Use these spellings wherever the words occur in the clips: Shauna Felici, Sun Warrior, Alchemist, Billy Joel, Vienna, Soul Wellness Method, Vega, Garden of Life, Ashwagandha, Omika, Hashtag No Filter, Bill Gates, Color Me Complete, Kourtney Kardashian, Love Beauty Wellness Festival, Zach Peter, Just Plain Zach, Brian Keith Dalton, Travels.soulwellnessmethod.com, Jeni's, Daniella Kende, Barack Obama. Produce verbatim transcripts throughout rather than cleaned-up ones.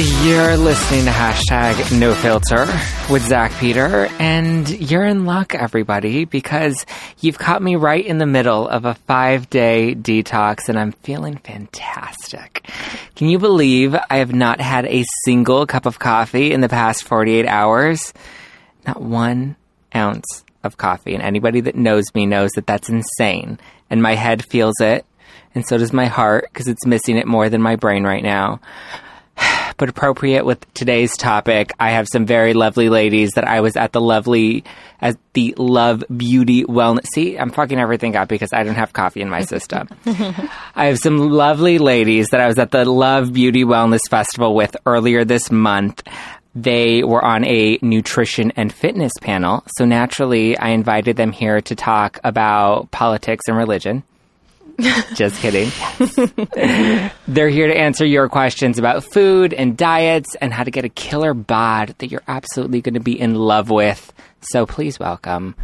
You're listening to Hashtag No Filter with Zach Peter, and you're in luck, everybody, because you've caught me right in the middle of a five-day detox, and I'm feeling fantastic. Can you believe I have not had a single cup of coffee in the past forty-eight hours? Not one ounce of coffee, and anybody that knows me knows that that's insane, and my head feels it, and so does my heart, because it's missing it more than my brain right now. But appropriate with today's topic, I have some very lovely ladies that I was at the lovely, at the Love Beauty Wellness. See, I'm fucking everything up because I don't have coffee in my system. I have some lovely ladies that I was at the Love Beauty Wellness Festival with earlier this month. They were on a nutrition and fitness panel. So naturally, I invited them here to talk about politics and religion. Just kidding. They're here to answer your questions about food and diets and how to get a killer bod that you're absolutely going to be in love with. So please welcome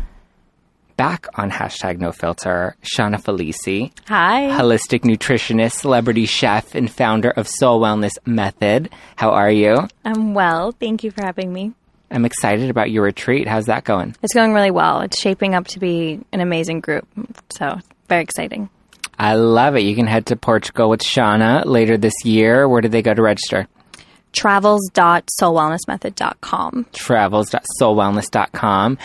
back on Hashtag No Filter, Shauna Felici. Hi. Holistic nutritionist, celebrity chef, and founder of Soul Wellness Method. How are you? I'm well. Thank you for having me. I'm excited about your retreat. How's that going? It's going really well. It's shaping up to be an amazing group. So very exciting. I love it. You can head to Portugal with Shauna later this year. Where do they go to register? Travels dot soul wellness method dot com. Travels dot soul wellness dot com.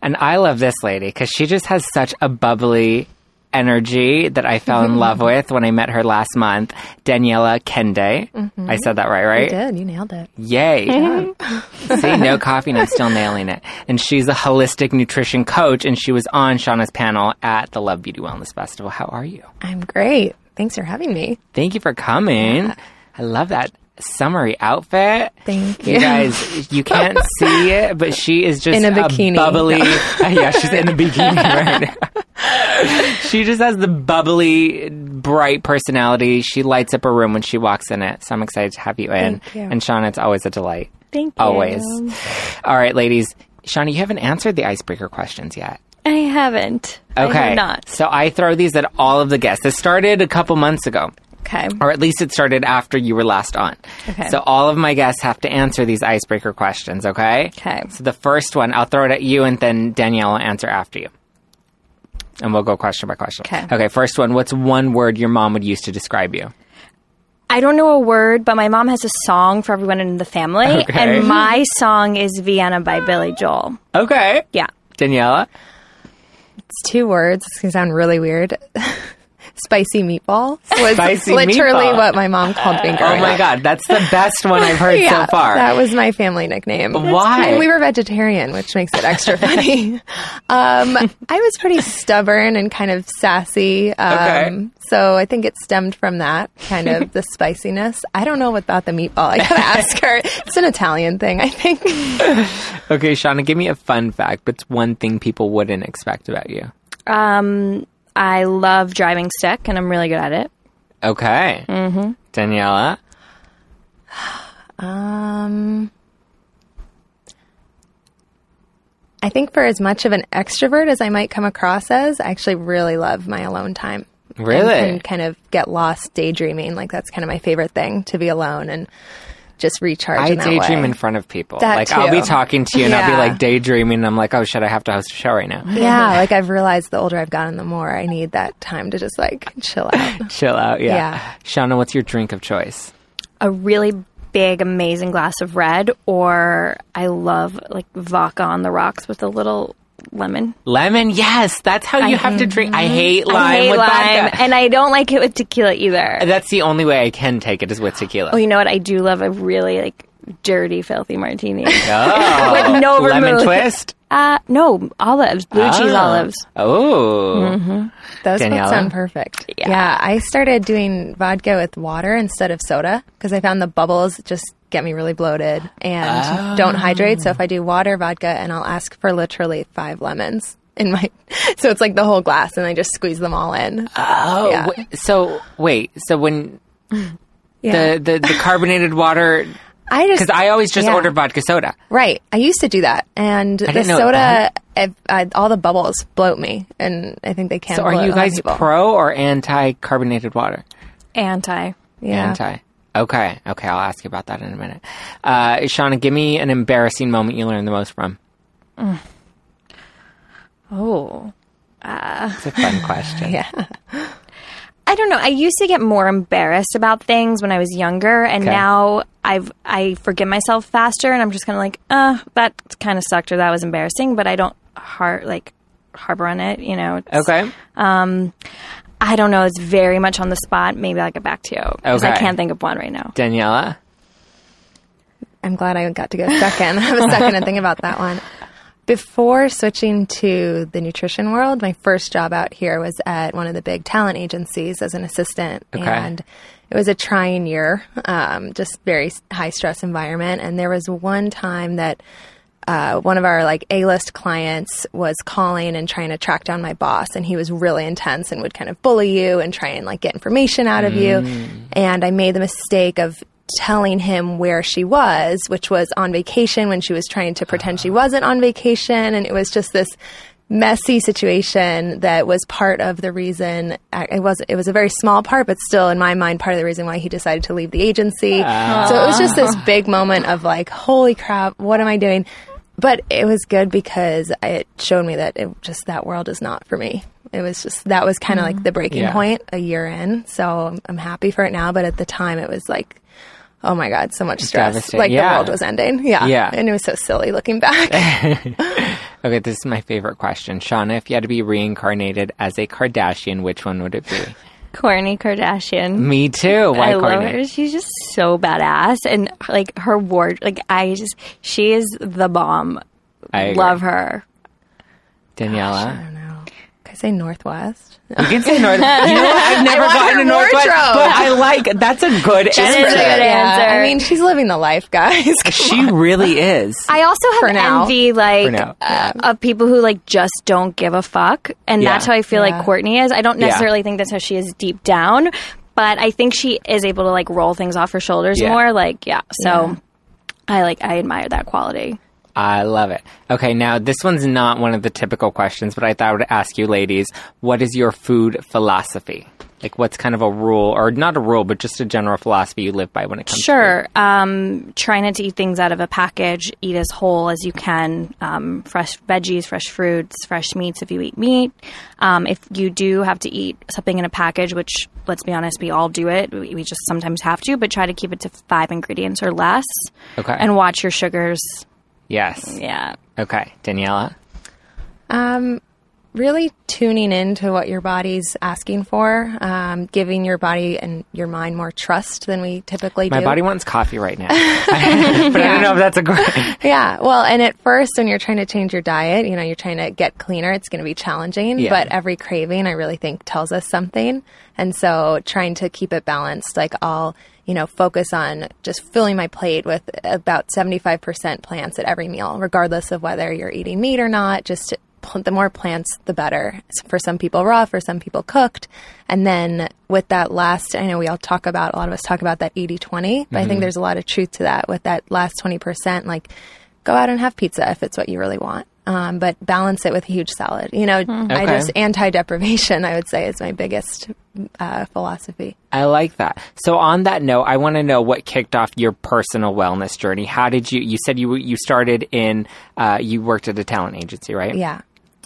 And I love this lady because she just has such a bubbly energy that I fell in mm-hmm. love with when I met her last month. Daniella Kende. Mm-hmm. I said that right, right? You did. You nailed it. Yay. Mm-hmm. See, no coffee and I'm still nailing it. And she's a holistic nutrition coach, and she was on Shauna's panel at the Love Beauty Wellness Festival. How are you? I'm great. Thanks for having me. Thank you for coming. Yeah. I love that summery outfit. Thank you. You guys, you can't see it, but she is just in a, bikini. a bubbly. No. Yeah, she's in a bikini right now. She just has the bubbly, bright personality. She lights up a room when she walks in it. So I'm excited to have you in. Thank you. And Shauna, it's always a delight. Thank you. Always. All right, ladies. Shauna, you haven't answered the icebreaker questions yet. I haven't. Okay. I have not. So I throw these at all of the guests. This started a couple months ago. Okay. Or at least it started after you were last on. Okay. So all of my guests have to answer these icebreaker questions, okay? Okay. So the first one, I'll throw it at you, and then Danielle will answer after you. And we'll go question by question. Okay. Okay, first one. What's one word your mom would use to describe you? I don't know a word, but my mom has a song for everyone in the family. Okay. And my song is Vienna by Billy Joel. Okay. Yeah. Daniella? It's two words. It's going to sound really weird. Spicy meatball was Spicy literally meatball. What my mom called me growing up. Oh my God, that's the best one I've heard yeah, so far. That was my family nickname. That's Why? Funny. We were vegetarian, which makes it extra funny. um, I was pretty stubborn and kind of sassy. Um, okay. So I think it stemmed from that, kind of the spiciness. I don't know about the meatball. I gotta ask her. It's an Italian thing, I think. Okay, Shauna, give me a fun fact. What's one thing people wouldn't expect about you? Um... I love driving stick, and I'm really good at it. Okay. Mm-hmm. Daniella? Um, I think for as much of an extrovert as I might come across as, I actually really love my alone time. Really? And, and kind of get lost daydreaming. Like, that's kind of my favorite thing, to be alone and just recharge I in that daydream way. In front of people. That like, too. I'll be talking to you and yeah. I'll be like daydreaming and I'm like, oh, shit, I have to host a show right now. Yeah, like I've realized the older I've gotten, the more I need that time to just like chill out. Chill out, yeah. yeah. Shauna, what's your drink of choice? A really big, amazing glass of red, or I love like vodka on the rocks with a little lemon. Lemon, yes. That's how you I, have to drink. I hate lime I hate with lime, vodka. And I don't like it with tequila either. That's the only way I can take it is with tequila. Oh, you know what? I do love a really like dirty, filthy martini. Oh. With no vermouth. Lemon twist? Uh, no, olives. Blue oh. cheese olives. Oh. Mm-hmm. Those Daniella? Would sound perfect. Yeah. yeah. I started doing vodka with water instead of soda because I found the bubbles just get me really bloated and oh. don't hydrate. So if I do water, vodka, and I'll ask for literally five lemons in my, so it's like the whole glass and I just squeeze them all in. Oh, yeah. w- so wait, so when yeah. the, the, the carbonated water, I just, cause I always just yeah. order vodka soda. Right. I used to do that. And the soda, I, I, all the bubbles bloat me and I think they can. So are you guys pro or anti carbonated water? Anti. Yeah. Anti. Okay. Okay. I'll ask you about that in a minute. Uh, Shauna, give me an embarrassing moment you learned the most from. Mm. Oh. Uh, it's a fun question. Yeah. I don't know. I used to get more embarrassed about things when I was younger, and okay. now I've I forgive myself faster, and I'm just kind of like, uh, that kind of sucked, or that was embarrassing, but I don't har- like harbor on it, you know. It's, okay. Um, I don't know. It's very much on the spot. Maybe I'll get back to you because okay. I can't think of one right now. Daniella? I'm glad I got to go second. I was second and think about that one. Before switching to the nutrition world, my first job out here was at one of the big talent agencies as an assistant. Okay. And it was a trying year, um, just very high stress environment. And there was one time that uh, one of our like A-list clients was calling and trying to track down my boss. And he was really intense and would kind of bully you and try and like get information out of mm. you. And I made the mistake of telling him where she was, which was on vacation when she was trying to pretend she wasn't on vacation. And it was just this messy situation that was part of the reason it was, it was a very small part, but still in my mind, part of the reason why he decided to leave the agency. Aww. So it was just this big moment of like, holy crap, what am I doing? But it was good because it showed me that it just, that world is not for me. It was just, that was kind of mm-hmm. like the breaking yeah. point a year in. So I'm happy for it now. But at the time it was like, oh my God, so much stress. Like yeah. the world was ending. Yeah. yeah. And it was so silly looking back. Okay, this is my favorite question. Shauna, if you had to be reincarnated as a Kardashian, which one would it be? Kourtney Kardashian. Me too. Why I Kourtney? Love her. She's just so badass. And like her wardrobe, like I just, she is the bomb. I love her. Daniella? Gosh, I don't know. Can I say Northwest? You can say North. You know, I've never gotten a Northwest, but I like that's a good answer. That's a good answer. Yeah. I mean, she's living the life, guys. She on. Really is. I also have envy, like, uh, yeah. of people who like just don't give a fuck, and yeah. that's how I feel yeah. like Kourtney is. I don't necessarily yeah. think that's how she is deep down, but I think she is able to like roll things off her shoulders yeah. more. Like, yeah. So, yeah. I like I admire that quality. I love it. Okay, now this one's not one of the typical questions, but I thought I would ask you ladies, what is your food philosophy? Like what's kind of a rule, or not a rule, but just a general philosophy you live by when it comes sure. to food? Sure. Um, try not to eat things out of a package. Eat as whole as you can. Um, fresh veggies, fresh fruits, fresh meats if you eat meat. Um, if you do have to eat something in a package, which let's be honest, we all do it. We, we just sometimes have to, but try to keep it to five ingredients or less. Okay. And watch your sugars. Yes. Yeah. Okay. Daniella? Um, really tuning into what your body's asking for, um, giving your body and your mind more trust than we typically My do. My body wants coffee right now. but yeah. I don't know if that's a great... Yeah. Well, and at first when you're trying to change your diet, you know, you're trying to get cleaner, it's going to be challenging. Yeah. But every craving, I really think, tells us something. And so trying to keep it balanced, like I'll... you know, focus on just filling my plate with about seventy-five percent plants at every meal, regardless of whether you're eating meat or not. Just the more plants, the better. For some people raw, for some people cooked. And then with that last, I know we all talk about, a lot of us talk about that eighty twenty, but mm-hmm. I think there's a lot of truth to that. With that last twenty percent, like go out and have pizza if it's what you really want. Um, but balance it with a huge salad. You know, okay. I just anti-deprivation, I would say, is my biggest uh, philosophy. I like that. So on that note, I want to know what kicked off your personal wellness journey. How did you, you said you you started in, uh, you worked at a talent agency, right? Yeah.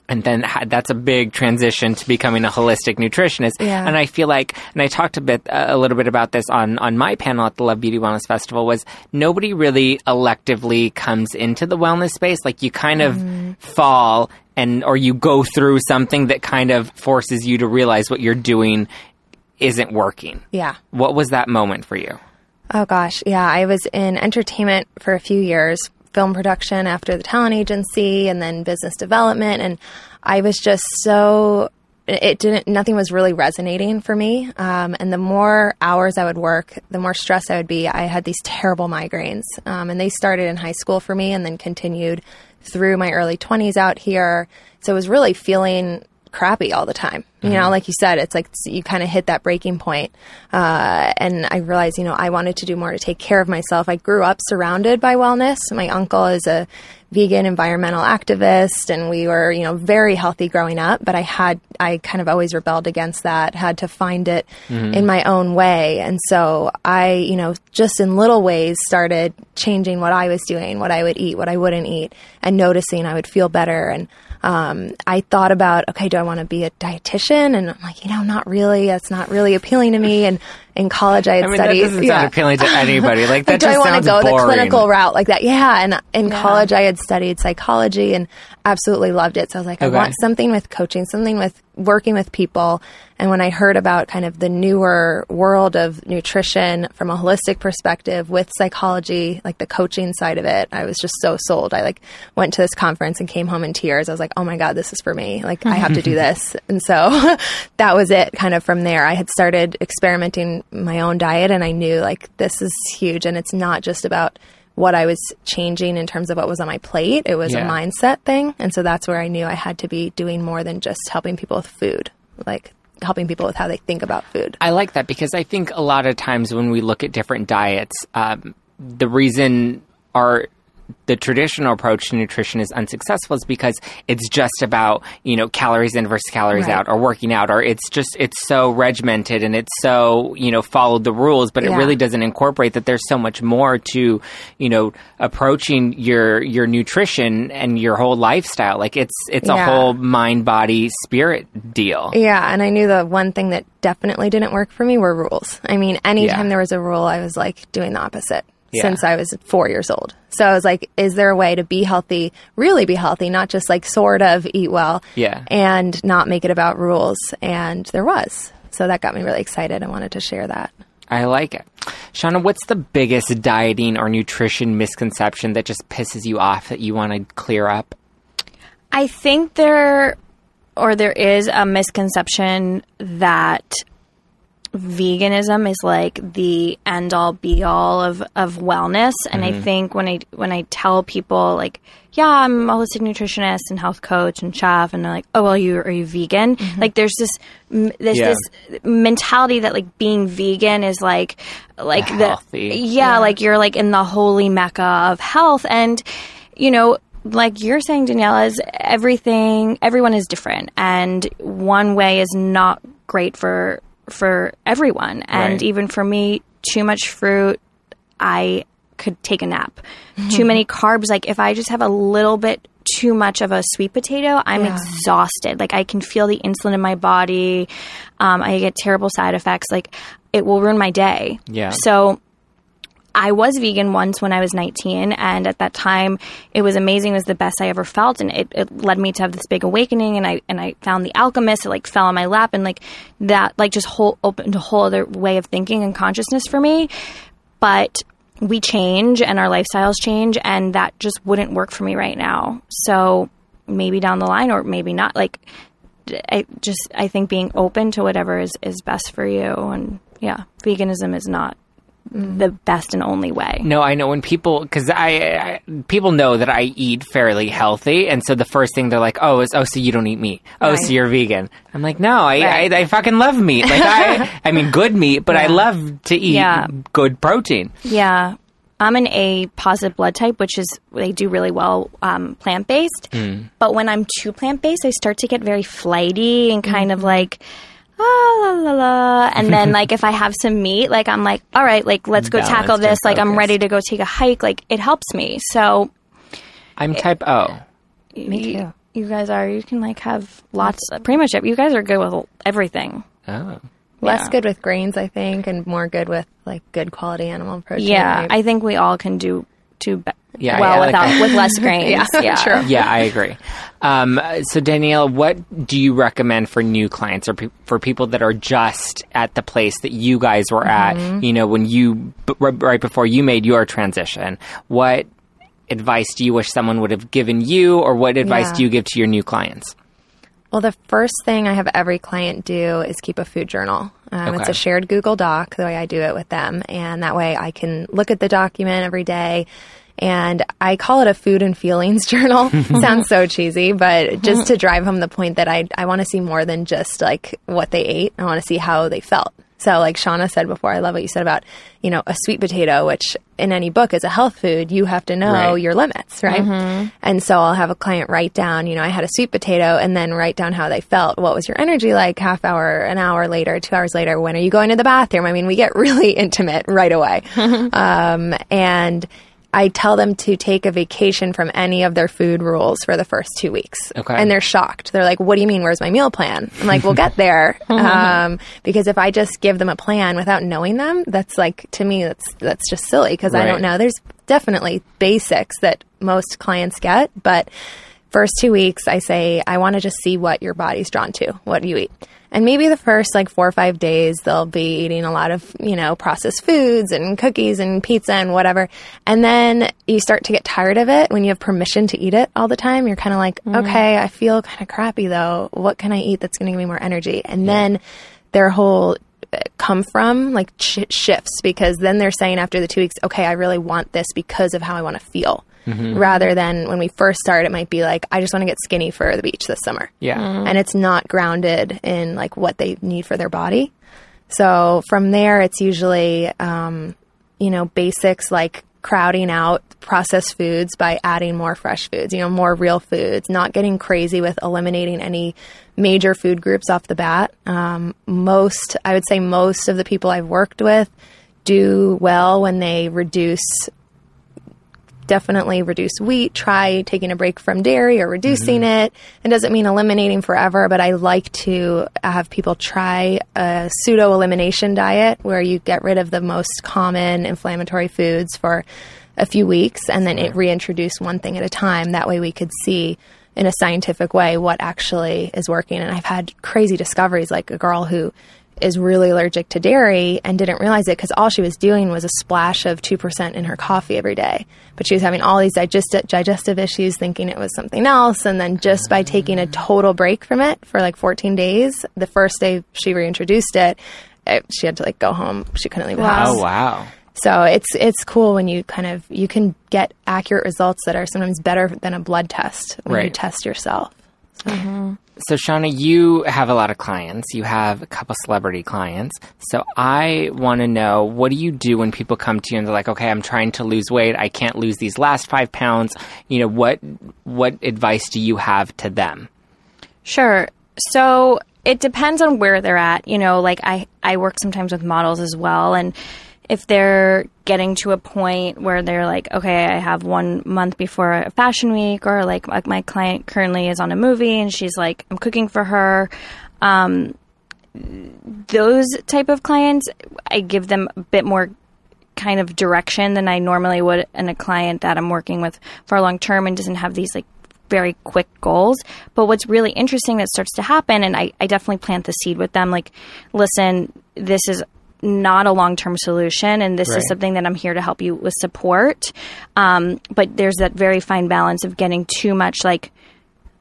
And then that's a big transition to becoming a holistic nutritionist. Yeah. And I feel like, and I talked a bit, uh, a little bit about this on, on my panel at the Love Beauty Wellness Festival, was nobody really electively comes into the wellness space. Like you kind of mm. fall and, or you go through something that kind of forces you to realize what you're doing isn't working. Yeah. What was that moment for you? Oh gosh. Yeah. I was in entertainment for a few years. Film production after the talent agency and then business development. And I was just so, it didn't, nothing was really resonating for me. Um, and the more hours I would work, the more stressed I would be. I had these terrible migraines. Um, and they started in high school for me and then continued through my early twenties out here. So it was really feeling crappy all the time. You mm-hmm. know, like you said, it's like you kind of hit that breaking point. Uh, and I realized, you know, I wanted to do more to take care of myself. I grew up surrounded by wellness. My uncle is a vegan environmental activist, and we were, you know, very healthy growing up, but I had, I kind of always rebelled against that, had to find it mm-hmm. in my own way. And so I, you know, just in little ways started changing what I was doing, what I would eat, what I wouldn't eat, and noticing I would feel better. And um, I thought about, okay, do I want to be a dietitian? And I'm like, you know, not really. That's not really appealing to me. And in college, I had I mean, studied. That doesn't yeah. sound appealing to anybody. Like, that like, just do I want to go boring. The clinical route like that? Yeah. And in yeah. college, I had studied psychology and absolutely loved it. So I was like, okay. I want something with coaching, something with working with people. And when I heard about kind of the newer world of nutrition from a holistic perspective with psychology, like the coaching side of it, I was just so sold. I like went to this conference and came home in tears. I was like, oh my God, this is for me. Like, I have to do this. And so that was it kind of from there. I had started experimenting my own diet, and I knew like this is huge. And it's not just about what I was changing in terms of what was on my plate. It was yeah. a mindset thing. And so that's where I knew I had to be doing more than just helping people with food, like helping people with how they think about food. I like that, because I think a lot of times when we look at different diets, um, the reason our the traditional approach to nutrition is unsuccessful is because it's just about, you know, calories in versus calories right. out, or working out, or it's just, it's so regimented and it's so, you know, followed the rules, but yeah. it really doesn't incorporate that there's so much more to, you know, approaching your, your nutrition and your whole lifestyle. Like it's, it's yeah. a whole mind, body, spirit deal. Yeah. And I knew the one thing that definitely didn't work for me were rules. I mean, anytime yeah. there was a rule, I was like doing the opposite. Yeah. Since I was four years old. So I was like, is there a way to be healthy, really be healthy, not just like sort of eat well yeah. and not make it about rules? And there was. So that got me really excited. I wanted to share that. I like it. Shauna, what's the biggest dieting or nutrition misconception that just pisses you off that you want to clear up? I think there, or there is a misconception that veganism is like the end all be all of, of wellness. And mm-hmm. I think when I, when I tell people like, yeah, I'm a holistic nutritionist and health coach and chef, and they're like, oh, well, you, are you vegan? Mm-hmm. Like there's this, there's yeah. this mentality that like being vegan is like, like the, healthy. the yeah, yeah, like you're like in the holy Mecca of health. And, you know, like you're saying, Daniella, is everything, everyone is different. And one way is not great for, for everyone. And right. even for me, too much fruit, I could take a nap. Mm-hmm. Too many carbs, like if I just have a little bit too much of a sweet potato, I'm yeah. exhausted. Like I can feel the insulin in my body. Um, I get terrible side effects. Like it will ruin my day. Yeah. So I was vegan once when I was nineteen, and at that time it was amazing. It was the best I ever felt, and it, it led me to have this big awakening, and I and I found the Alchemist. It like fell on my lap, and like that like just whole opened a whole other way of thinking and consciousness for me. But we change and our lifestyles change, and that just wouldn't work for me right now. So maybe down the line, or maybe not. Like I just I think being open to whatever is, is best for you, and yeah, veganism is not the best and only way. No, I know when people, because I, I, people know that I eat fairly healthy. And so the first thing they're like, oh, is, oh, so you don't eat meat. Oh, right. So you're vegan. I'm like, no, I, right. I, I fucking love meat. Like I, I mean, good meat, but yeah. I love to eat yeah. good protein. Yeah. I'm an A positive blood type, which is, they do really well um, plant-based. Mm. But when I'm too plant-based, I start to get very flighty and kind mm. of like, la, la, la. And then like if I have some meat, like I'm like, all right, like let's go Balance tackle this. Like I'm ready to go take a hike. Like it helps me. So I'm type O. It, me too. You guys are, you can like have lots of, pretty much, you guys are good with everything. Oh. Less yeah. good with grains, I think, and more good with like good quality animal protein. Yeah. Right? I think we all can do too bad. Yeah, well, yeah, without like with less grains. yeah, yeah. Sure. yeah, I agree. Um, so, Danielle, what do you recommend for new clients, or pe- for people that are just at the place that you guys were mm-hmm. at? You know, when you b- right before you made your transition, what advice do you wish someone would have given you, or what advice yeah. do you give to your new clients? Well, the first thing I have every client do is keep a food journal. Um, okay. It's a shared Google Doc, the way I do it with them, and that way I can look at the document every day. And I call it a food and feelings journal. Sounds so cheesy, but just to drive home the point that I I want to see more than just like what they ate. I want to see how they felt. So like Shauna said before, I love what you said about, you know, a sweet potato, which in any book is a health food, you have to know right. your limits, right? Mm-hmm. And so I'll have a client write down, you know, I had a sweet potato, and then write down how they felt. What was your energy like half hour, an hour later, two hours later? When are you going to the bathroom? I mean, we get really intimate right away. um, and I tell them to take a vacation from any of their food rules for the first two weeks. Okay. And they're shocked. They're like, what do you mean? Where's my meal plan? I'm like, we'll get there. um, because if I just give them a plan without knowing them, that's like, to me, that's, that's just silly because right. I don't know. There's definitely basics that most clients get, but first two weeks I say, I want to just see what your body's drawn to. What do you eat? And maybe the first like four or five days they'll be eating a lot of, you know, processed foods and cookies and pizza and whatever. And then you start to get tired of it when you have permission to eat it all the time. You're kind of like, mm. okay, I feel kind of crappy though. What can I eat that's going to give me more energy? And yeah. then their whole come from like sh- shifts because then they're saying after the two weeks, okay, I really want this because of how I want to feel. Mm-hmm. Rather than when we first start, it might be like, I just want to get skinny for the beach this summer. Yeah. Mm-hmm. And it's not grounded in like what they need for their body. So from there, it's usually, um, you know, basics like crowding out processed foods by adding more fresh foods, you know, more real foods, not getting crazy with eliminating any major food groups off the bat. Um, most, I would say most of the people I've worked with do well when they reduce Definitely reduce wheat, try taking a break from dairy or reducing mm-hmm. it. It doesn't mean eliminating forever, but I like to have people try a pseudo elimination diet where you get rid of the most common inflammatory foods for a few weeks and then it reintroduce one thing at a time. That way we could see in a scientific way what actually is working. And I've had crazy discoveries, like a girl who is really allergic to dairy and didn't realize it because all she was doing was a splash of two percent in her coffee every day. But she was having all these digest- digestive issues thinking it was something else. And then just by taking a total break from it for like fourteen days, the first day she reintroduced it, it she had to like go home. She couldn't leave the wow. house. Oh, wow. So it's it's cool when you kind of, you can get accurate results that are sometimes better than a blood test when right. you test yourself. So. Mm-hmm. So, Shauna, you have a lot of clients. You have a couple celebrity clients. So I want to know, what do you do when people come to you and they're like, okay, I'm trying to lose weight. I can't lose these last five pounds. You know, what what advice do you have to them? Sure. So it depends on where they're at. You know, like I, I work sometimes with models as well. And if they're getting to a point where they're like, okay, I have one month before fashion week, or like, like my client currently is on a movie and she's like, I'm cooking for her. Um, those type of clients, I give them a bit more kind of direction than I normally would in a client that I'm working with for long term and doesn't have these like very quick goals. But what's really interesting that starts to happen, and I, I definitely plant the seed with them, like, listen, this is not a long-term solution. And this right. is something that I'm here to help you with support. Um, but there's that very fine balance of getting too much, like,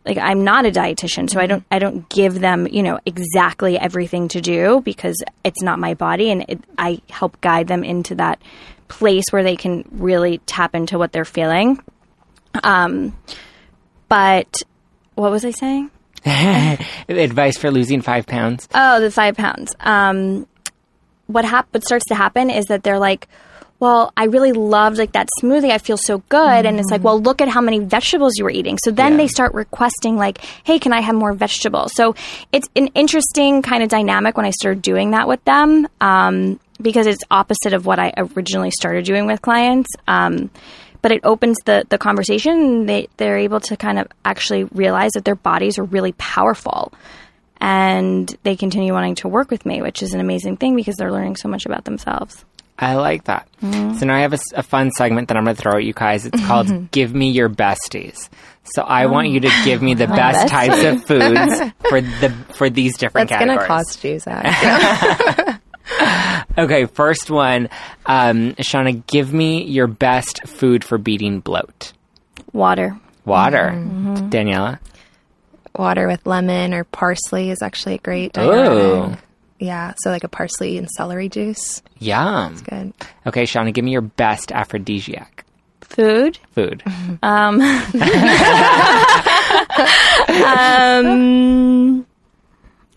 like I'm not a dietitian, so mm-hmm. I don't, I don't give them, you know, exactly everything to do because it's not my body. And it, I help guide them into that place where they can really tap into what they're feeling. Um, but what was I saying? Advice for losing five pounds. Oh, the five pounds. Um, What hap- what starts to happen is that they're like, well, I really loved like that smoothie. I feel so good. Mm. And it's like, well, look at how many vegetables you were eating. So then yeah. they start requesting like, hey, can I have more vegetables? So it's an interesting kind of dynamic when I started doing that with them um, because it's opposite of what I originally started doing with clients. Um, but it opens the, the conversation. And they, they're able to kind of actually realize that their bodies are really powerful. And they continue wanting to work with me, which is an amazing thing because they're learning so much about themselves. I like that. Mm-hmm. So now I have a, a fun segment that I'm going to throw at you guys. It's called Give Me Your Besties. So I um, want you to give me the best besties. types of foods for the for these different That's categories. That's going to cost you, Zach. Okay, first one. Um, Shauna, give me your best food for beating bloat. Water. Water. Mm-hmm. Daniella? Water with lemon or parsley is actually a great diuretic. Yeah, so like a parsley and celery juice. Yum. It's good. Okay, Shauna, give me your best aphrodisiac. Food? Food. Mm-hmm. Um, um,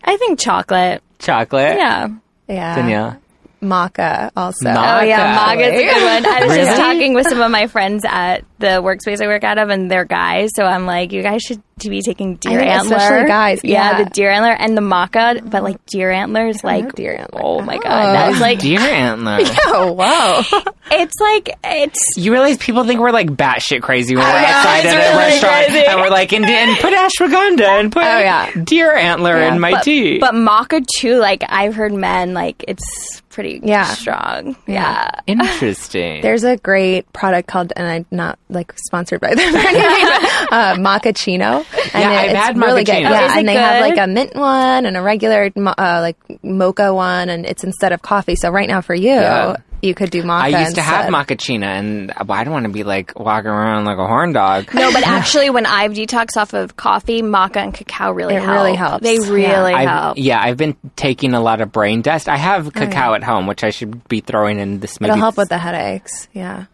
I think chocolate. Chocolate? Yeah. Yeah. Danielle. Maca also. Maca. Oh, yeah. Maca is a good one. I was really? just talking with some of my friends at the workspace I work out of, and they're guys. So I'm like, you guys should be taking deer antler. Especially guys. Yeah, yeah, the deer antler and the maca. But, like, deer antler is like, deer antler. oh, my oh. God. That is like. Deer antler. Yeah, wow. It's like, it's. You realize people think we're, like, batshit crazy when we're outside at a restaurant. Crazy. And we're like, and, and put ashwagandha and put oh, yeah. deer antler yeah, in my but, tea. But maca, too, like, I've heard men, like, it's pretty yeah. strong. Yeah. yeah. Interesting. There's a great product called, and I'm not, like, sponsored by them or anything, but uh, macchiacino. And yeah, it, I've it's had really good. Oh, yeah, and they good? have like a mint one and a regular uh, like mocha one, and it's instead of coffee. So right now for you, yeah. you could do maca. I used to instead. have macchiacino, and I don't want to be like walking around like a horn dog. No, but actually, when I've detoxed off of coffee, maca and cacao really it help. Really helps. They really yeah. help. I've, yeah, I've been taking a lot of brain dust. I have cacao oh, yeah. at home, which I should be throwing in this. It'll help with the headaches. Yeah.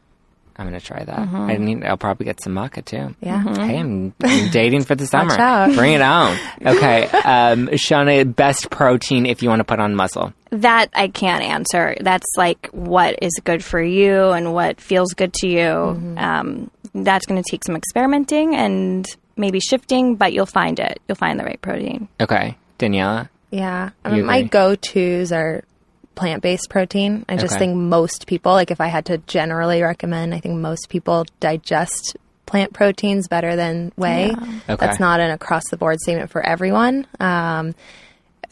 I'm going to try that. Mm-hmm. I need, I'll probably get some maca, too. Yeah. Mm-hmm. Hey, I'm, I'm dating for the summer. Bring it on. Okay. Um, Shauna, best protein if you want to put on muscle? That I can't answer. That's like what is good for you and what feels good to you. Mm-hmm. Um, that's going to take some experimenting and maybe shifting, but you'll find it. You'll find the right protein. Okay. Daniella? Yeah. I mean, my go-tos are plant-based protein. I just okay. think most people, like if I had to generally recommend, I think most people digest plant proteins better than whey. Yeah. Okay. That's not an across-the-board statement for everyone. Um,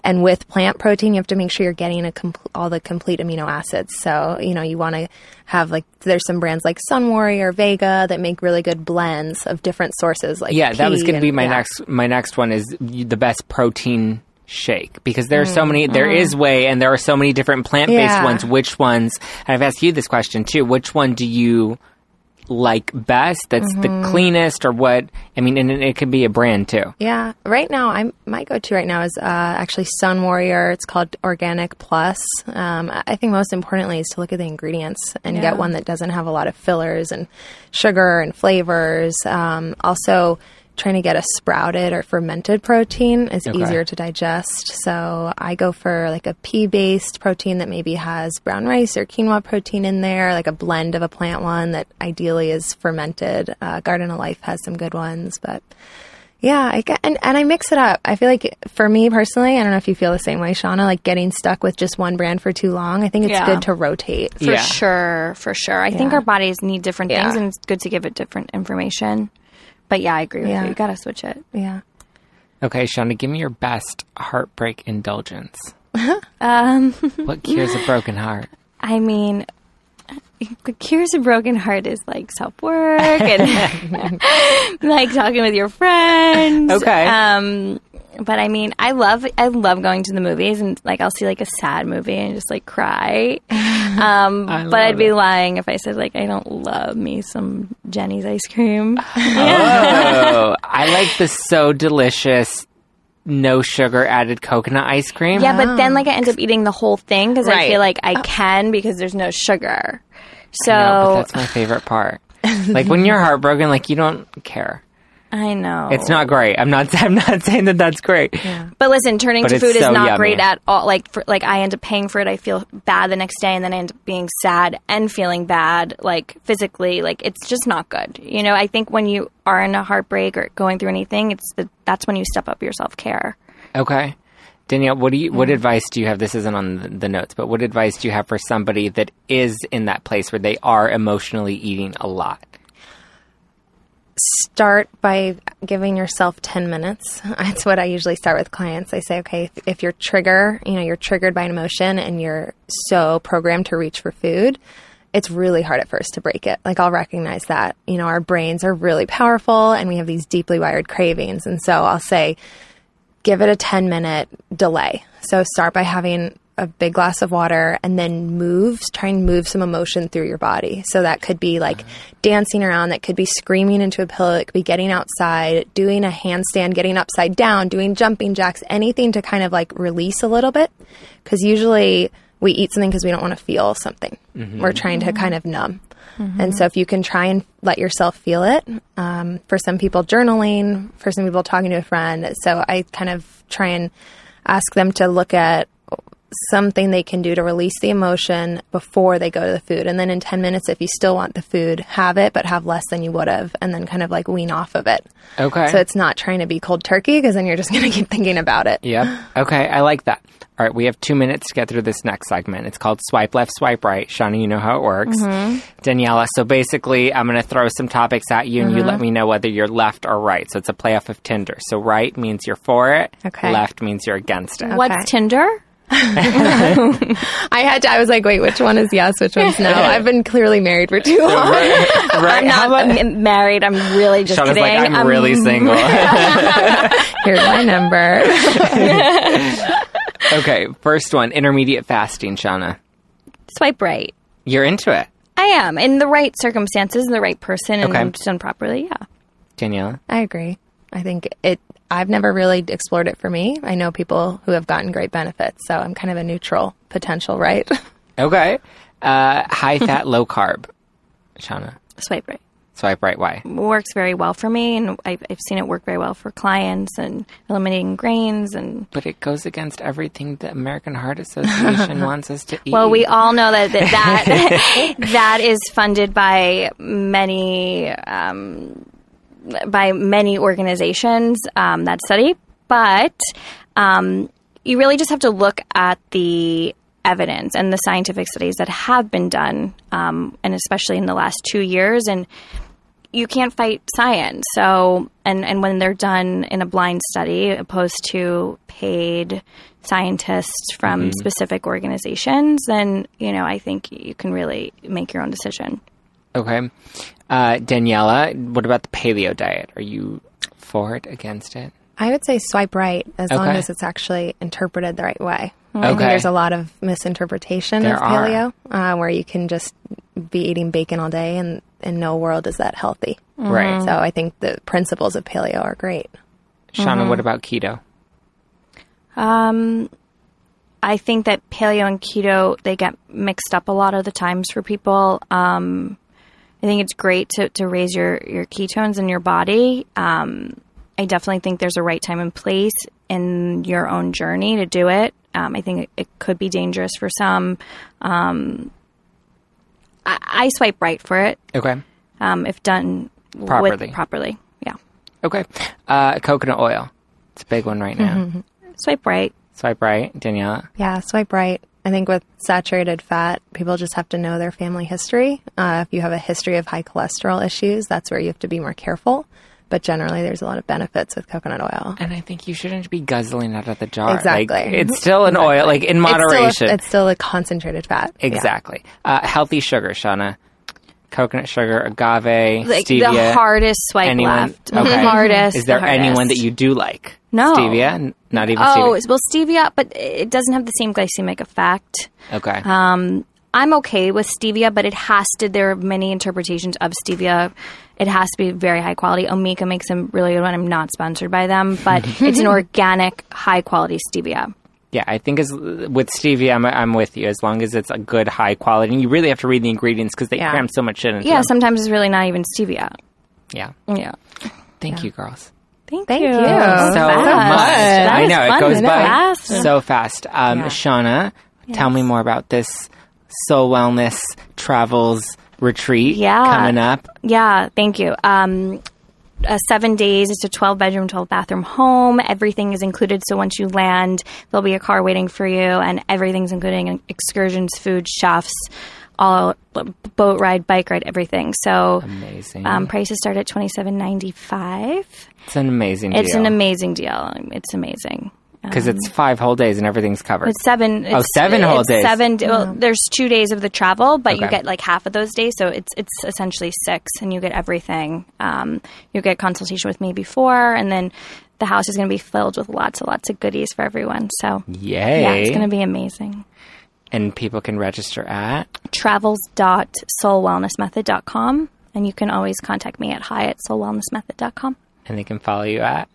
and with plant protein, you have to make sure you're getting a com- all the complete amino acids. So, you know, you want to have like, there's some brands like Sun Warrior, Vega that make really good blends of different sources. Like yeah, that was going to be my yeah. next, my next one is the best protein shake, because there are so many, there mm. is whey and there are so many different plant-based yeah. ones. Which ones, and I've asked you this question too, which one do you like best, that's mm-hmm. the cleanest, or what, I mean, and it could be a brand too. Yeah. Right now, I'm, my go-to right now is uh, actually Sun Warrior. It's called Organic Plus. Um, I think most importantly is to look at the ingredients and yeah. get one that doesn't have a lot of fillers and sugar and flavors. Um, also, trying to get a sprouted or fermented protein is okay. easier to digest. So I go for like a pea-based protein that maybe has brown rice or quinoa protein in there, like a blend of a plant one that ideally is fermented. Uh, Garden of Life has some good ones, but yeah, I get, and, and I mix it up. I feel like for me personally, I don't know if you feel the same way, Shauna, like getting stuck with just one brand for too long. I think it's yeah. good to rotate. For yeah. sure, for sure. I yeah. think our bodies need different yeah. things, and it's good to give it different information. But yeah, I agree with yeah. you. You gotta switch it. Yeah. Okay, Shauna, give me your best heartbreak indulgence. um, what cures a broken heart? I mean, what cures a broken heart is like self work and like talking with your friends. Okay. Um, but I mean, I love I love going to the movies, and like I'll see like a sad movie and just like cry. Um, but I'd be it. lying if I said, like, I don't love me some Jeni's ice cream. Oh, I like the so delicious, no sugar added coconut ice cream. Yeah, oh. but then, like, I end up eating the whole thing because right. I feel like I oh. can because there's no sugar. So I know, but that's my favorite part. Like, when you're heartbroken, like, you don't care. I know. It's not great. I'm not I'm not saying that that's great. Yeah. But listen, turning but to food so is not yummy. great at all. Like, for, like I end up paying for it. I feel bad the next day, and then I end up being sad and feeling bad, like, physically. Like, it's just not good. You know, I think when you are in a heartbreak or going through anything, it's the, that's when you step up your self-care. Okay. Danielle, what do you? What mm-hmm. advice do you have? This isn't on the notes, but what advice do you have for somebody that is in that place where they are emotionally eating a lot? Start by giving yourself ten minutes. That's what I usually start with clients. I say, okay, if, if your trigger, you know, you're triggered by an emotion and you're so programmed to reach for food, it's really hard at first to break it. Like, I'll recognize that, you know, our brains are really powerful and we have these deeply wired cravings. And so I'll say, give it a ten minute delay. So start by having a big glass of water, and then move, try and move some emotion through your body. So that could be like uh-huh. dancing around, that could be screaming into a pillow, it could be getting outside, doing a handstand, getting upside down, doing jumping jacks, anything to kind of like release a little bit. Because usually we eat something because we don't want to feel something. Mm-hmm. We're trying to kind of numb. Mm-hmm. And so if you can try and let yourself feel it, um, for some people journaling, for some people talking to a friend. So I kind of try and ask them to look at something they can do to release the emotion before they go to the food. And then in ten minutes, if you still want the food, have it, but have less than you would have, and then kind of like wean off of it. Okay. So it's not trying to be cold turkey, because then you're just going to keep thinking about it. Yep. Okay. I like that. All right. We have two minutes to get through this next segment. It's called Swipe Left, Swipe Right. Shauna, you know how it works. Mm-hmm. Daniella, so basically I'm going to throw some topics at you, and mm-hmm. you let me know whether you're left or right. So it's a playoff of Tinder. So right means you're for it. Okay. Left means you're against it. Okay. What's Tinder? I had to, I was like, wait, which one is yes, which one's no? I've been clearly married for too long. Right, right. I'm not m- married. I'm really just Shauna's kidding. Like, I'm, I'm really single. Here's my number. Okay, first one, intermediate fasting, Shauna. Swipe right. You're into it. I am. In the right circumstances, the right person, and okay. done properly, yeah. Daniella? I agree. I think it, I've never really explored it for me. I know people who have gotten great benefits, so I'm kind of a neutral potential, right? Okay. Uh, high fat, low carb, Shauna. Swipe right. Swipe right. Why? Works very well for me, and I've, I've seen it work very well for clients, and eliminating grains and. But it goes against everything the American Heart Association wants us to eat. Well, we all know that that that, that is funded by many. Um, by many organizations, um, that study, but um, you really just have to look at the evidence and the scientific studies that have been done, um, and especially in the last two years, and you can't fight science. So, and, and when they're done in a blind study opposed to paid scientists from mm-hmm. specific organizations, then, you know, I think you can really make your own decision. Okay. Uh, Daniella, what about the paleo diet? Are you for it, against it? I would say swipe right, as okay. long as it's actually interpreted the right way. Mm-hmm. Okay. I think there's a lot of misinterpretation there of paleo, uh, where you can just be eating bacon all day, and in no world is that healthy. Mm-hmm. Right. So I think the principles of paleo are great. Shauna, mm-hmm. what about keto? Um, I think that paleo and keto, they get mixed up a lot of the times for people. Um I think it's great to, to raise your, your ketones in your body. Um, I definitely think there's a right time and place in your own journey to do it. Um, I think it, it could be dangerous for some. Um, I, I swipe right for it. Okay. Um, if done properly. With, properly. Yeah. Okay. Uh, coconut oil. It's a big one right now. Mm-hmm. Swipe right. Swipe right. Daniella? Yeah, swipe right. I think with saturated fat, people just have to know their family history. Uh, if you have a history of high cholesterol issues, that's where you have to be more careful. But generally, there's a lot of benefits with coconut oil. And I think you shouldn't be guzzling out of the jar. Exactly. Like, it's still an exactly. oil, like in moderation. It's still a, it's still a concentrated fat. Exactly. Yeah. Uh, healthy sugar, Shauna. Coconut sugar, agave, like stevia. The hardest swipe anyone? Left. Okay. The hardest. Is there the hardest. Anyone that you do like? No. Stevia? Not even stevia? Oh, well, stevia, but it doesn't have the same glycemic effect. Okay. Um, I'm okay with stevia, but it has to, there are many interpretations of stevia. It has to be very high quality. Omika makes them really good one. I'm not sponsored by them, but it's an organic, high quality stevia. Yeah, I think as with stevia, I'm, I'm with you. As long as it's a good, high quality, and you really have to read the ingredients because they yeah. cram so much in. Into yeah, them. Sometimes it's really not even stevia. Yeah, yeah. Thank yeah. you, girls. Thank, Thank you, you. so fast. much. I know it goes by fast. so fast. Um, yeah. Shauna, yes. tell me more about this Soul Wellness Travels retreat yeah. coming up. Yeah, thank you. Um, Uh, seven days. It's a twelve bedroom, twelve bathroom home. Everything is included. So once you land, there'll be a car waiting for you, and everything's including excursions, food, chefs, all boat ride, bike ride, everything. So amazing. Um, prices start at twenty-seven ninety-five. It's an amazing deal. It's an amazing deal. It's amazing. Because um, it's five whole days and everything's covered. It's seven. It's, oh, seven whole days. Seven. Well, yeah. There's two days of the travel, but okay. you get like half of those days. So it's it's essentially six, and you get everything. Um, you get consultation with me before, and then the house is going to be filled with lots and lots of goodies for everyone. So yay. Yeah, it's going to be amazing. And people can register at? travels dot soul wellness method dot com. And you can always contact me at hi at soul wellness method dot com. And they can follow you at?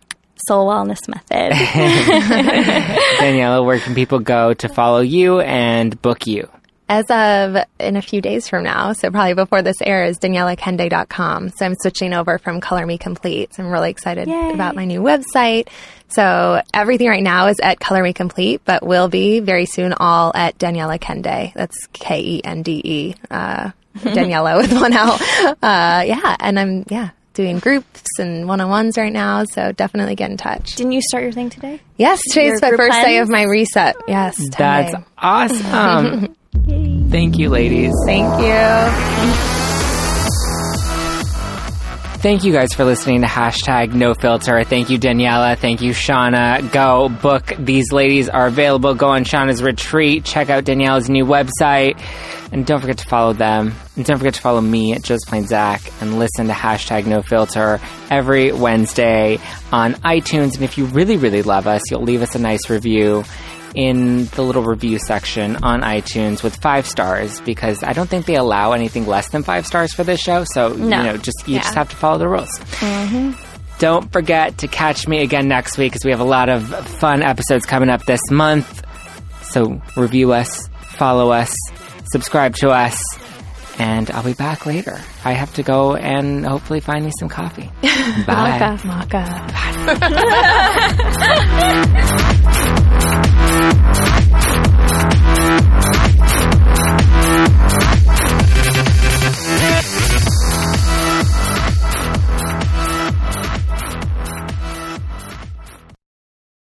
Soul Wellness Method. Daniella, where can people go to follow you and book you? As of in a few days from now, so probably before this airs, Daniella Kende dot com. So I'm switching over from Color Me Complete. So I'm really excited Yay. about my new website. So everything right now is at Color Me Complete, but will be very soon all at Daniella Kende. That's K E N D E, uh, Daniella with one L. Uh, yeah, and I'm, yeah. doing groups and one-on-ones right now, so definitely get in touch. Didn't you start your thing today? Yes, today's my first plans? day of my reset. Yes, today. That's awesome. Thank you, ladies. Thank you. Thank you guys for listening to Hashtag No Filter. Thank you, Daniella. Thank you, Shauna. Go book. These ladies are available. Go on Shauna's retreat. Check out Danielle's new website. And don't forget to follow them. And don't forget to follow me at Just Plain Zach. And listen to Hashtag No Filter every Wednesday on iTunes. And if you really, really love us, you'll leave us a nice review in the little review section on iTunes with five stars, because I don't think they allow anything less than five stars for this show. So, no. you know, just you yeah. just have to follow the rules. Mm-hmm. Don't forget to catch me again next week, because we have a lot of fun episodes coming up this month. So review us, follow us, subscribe to us, and I'll be back later. I have to go and hopefully find me some coffee. Bye. Mocha. Mocha. Bye.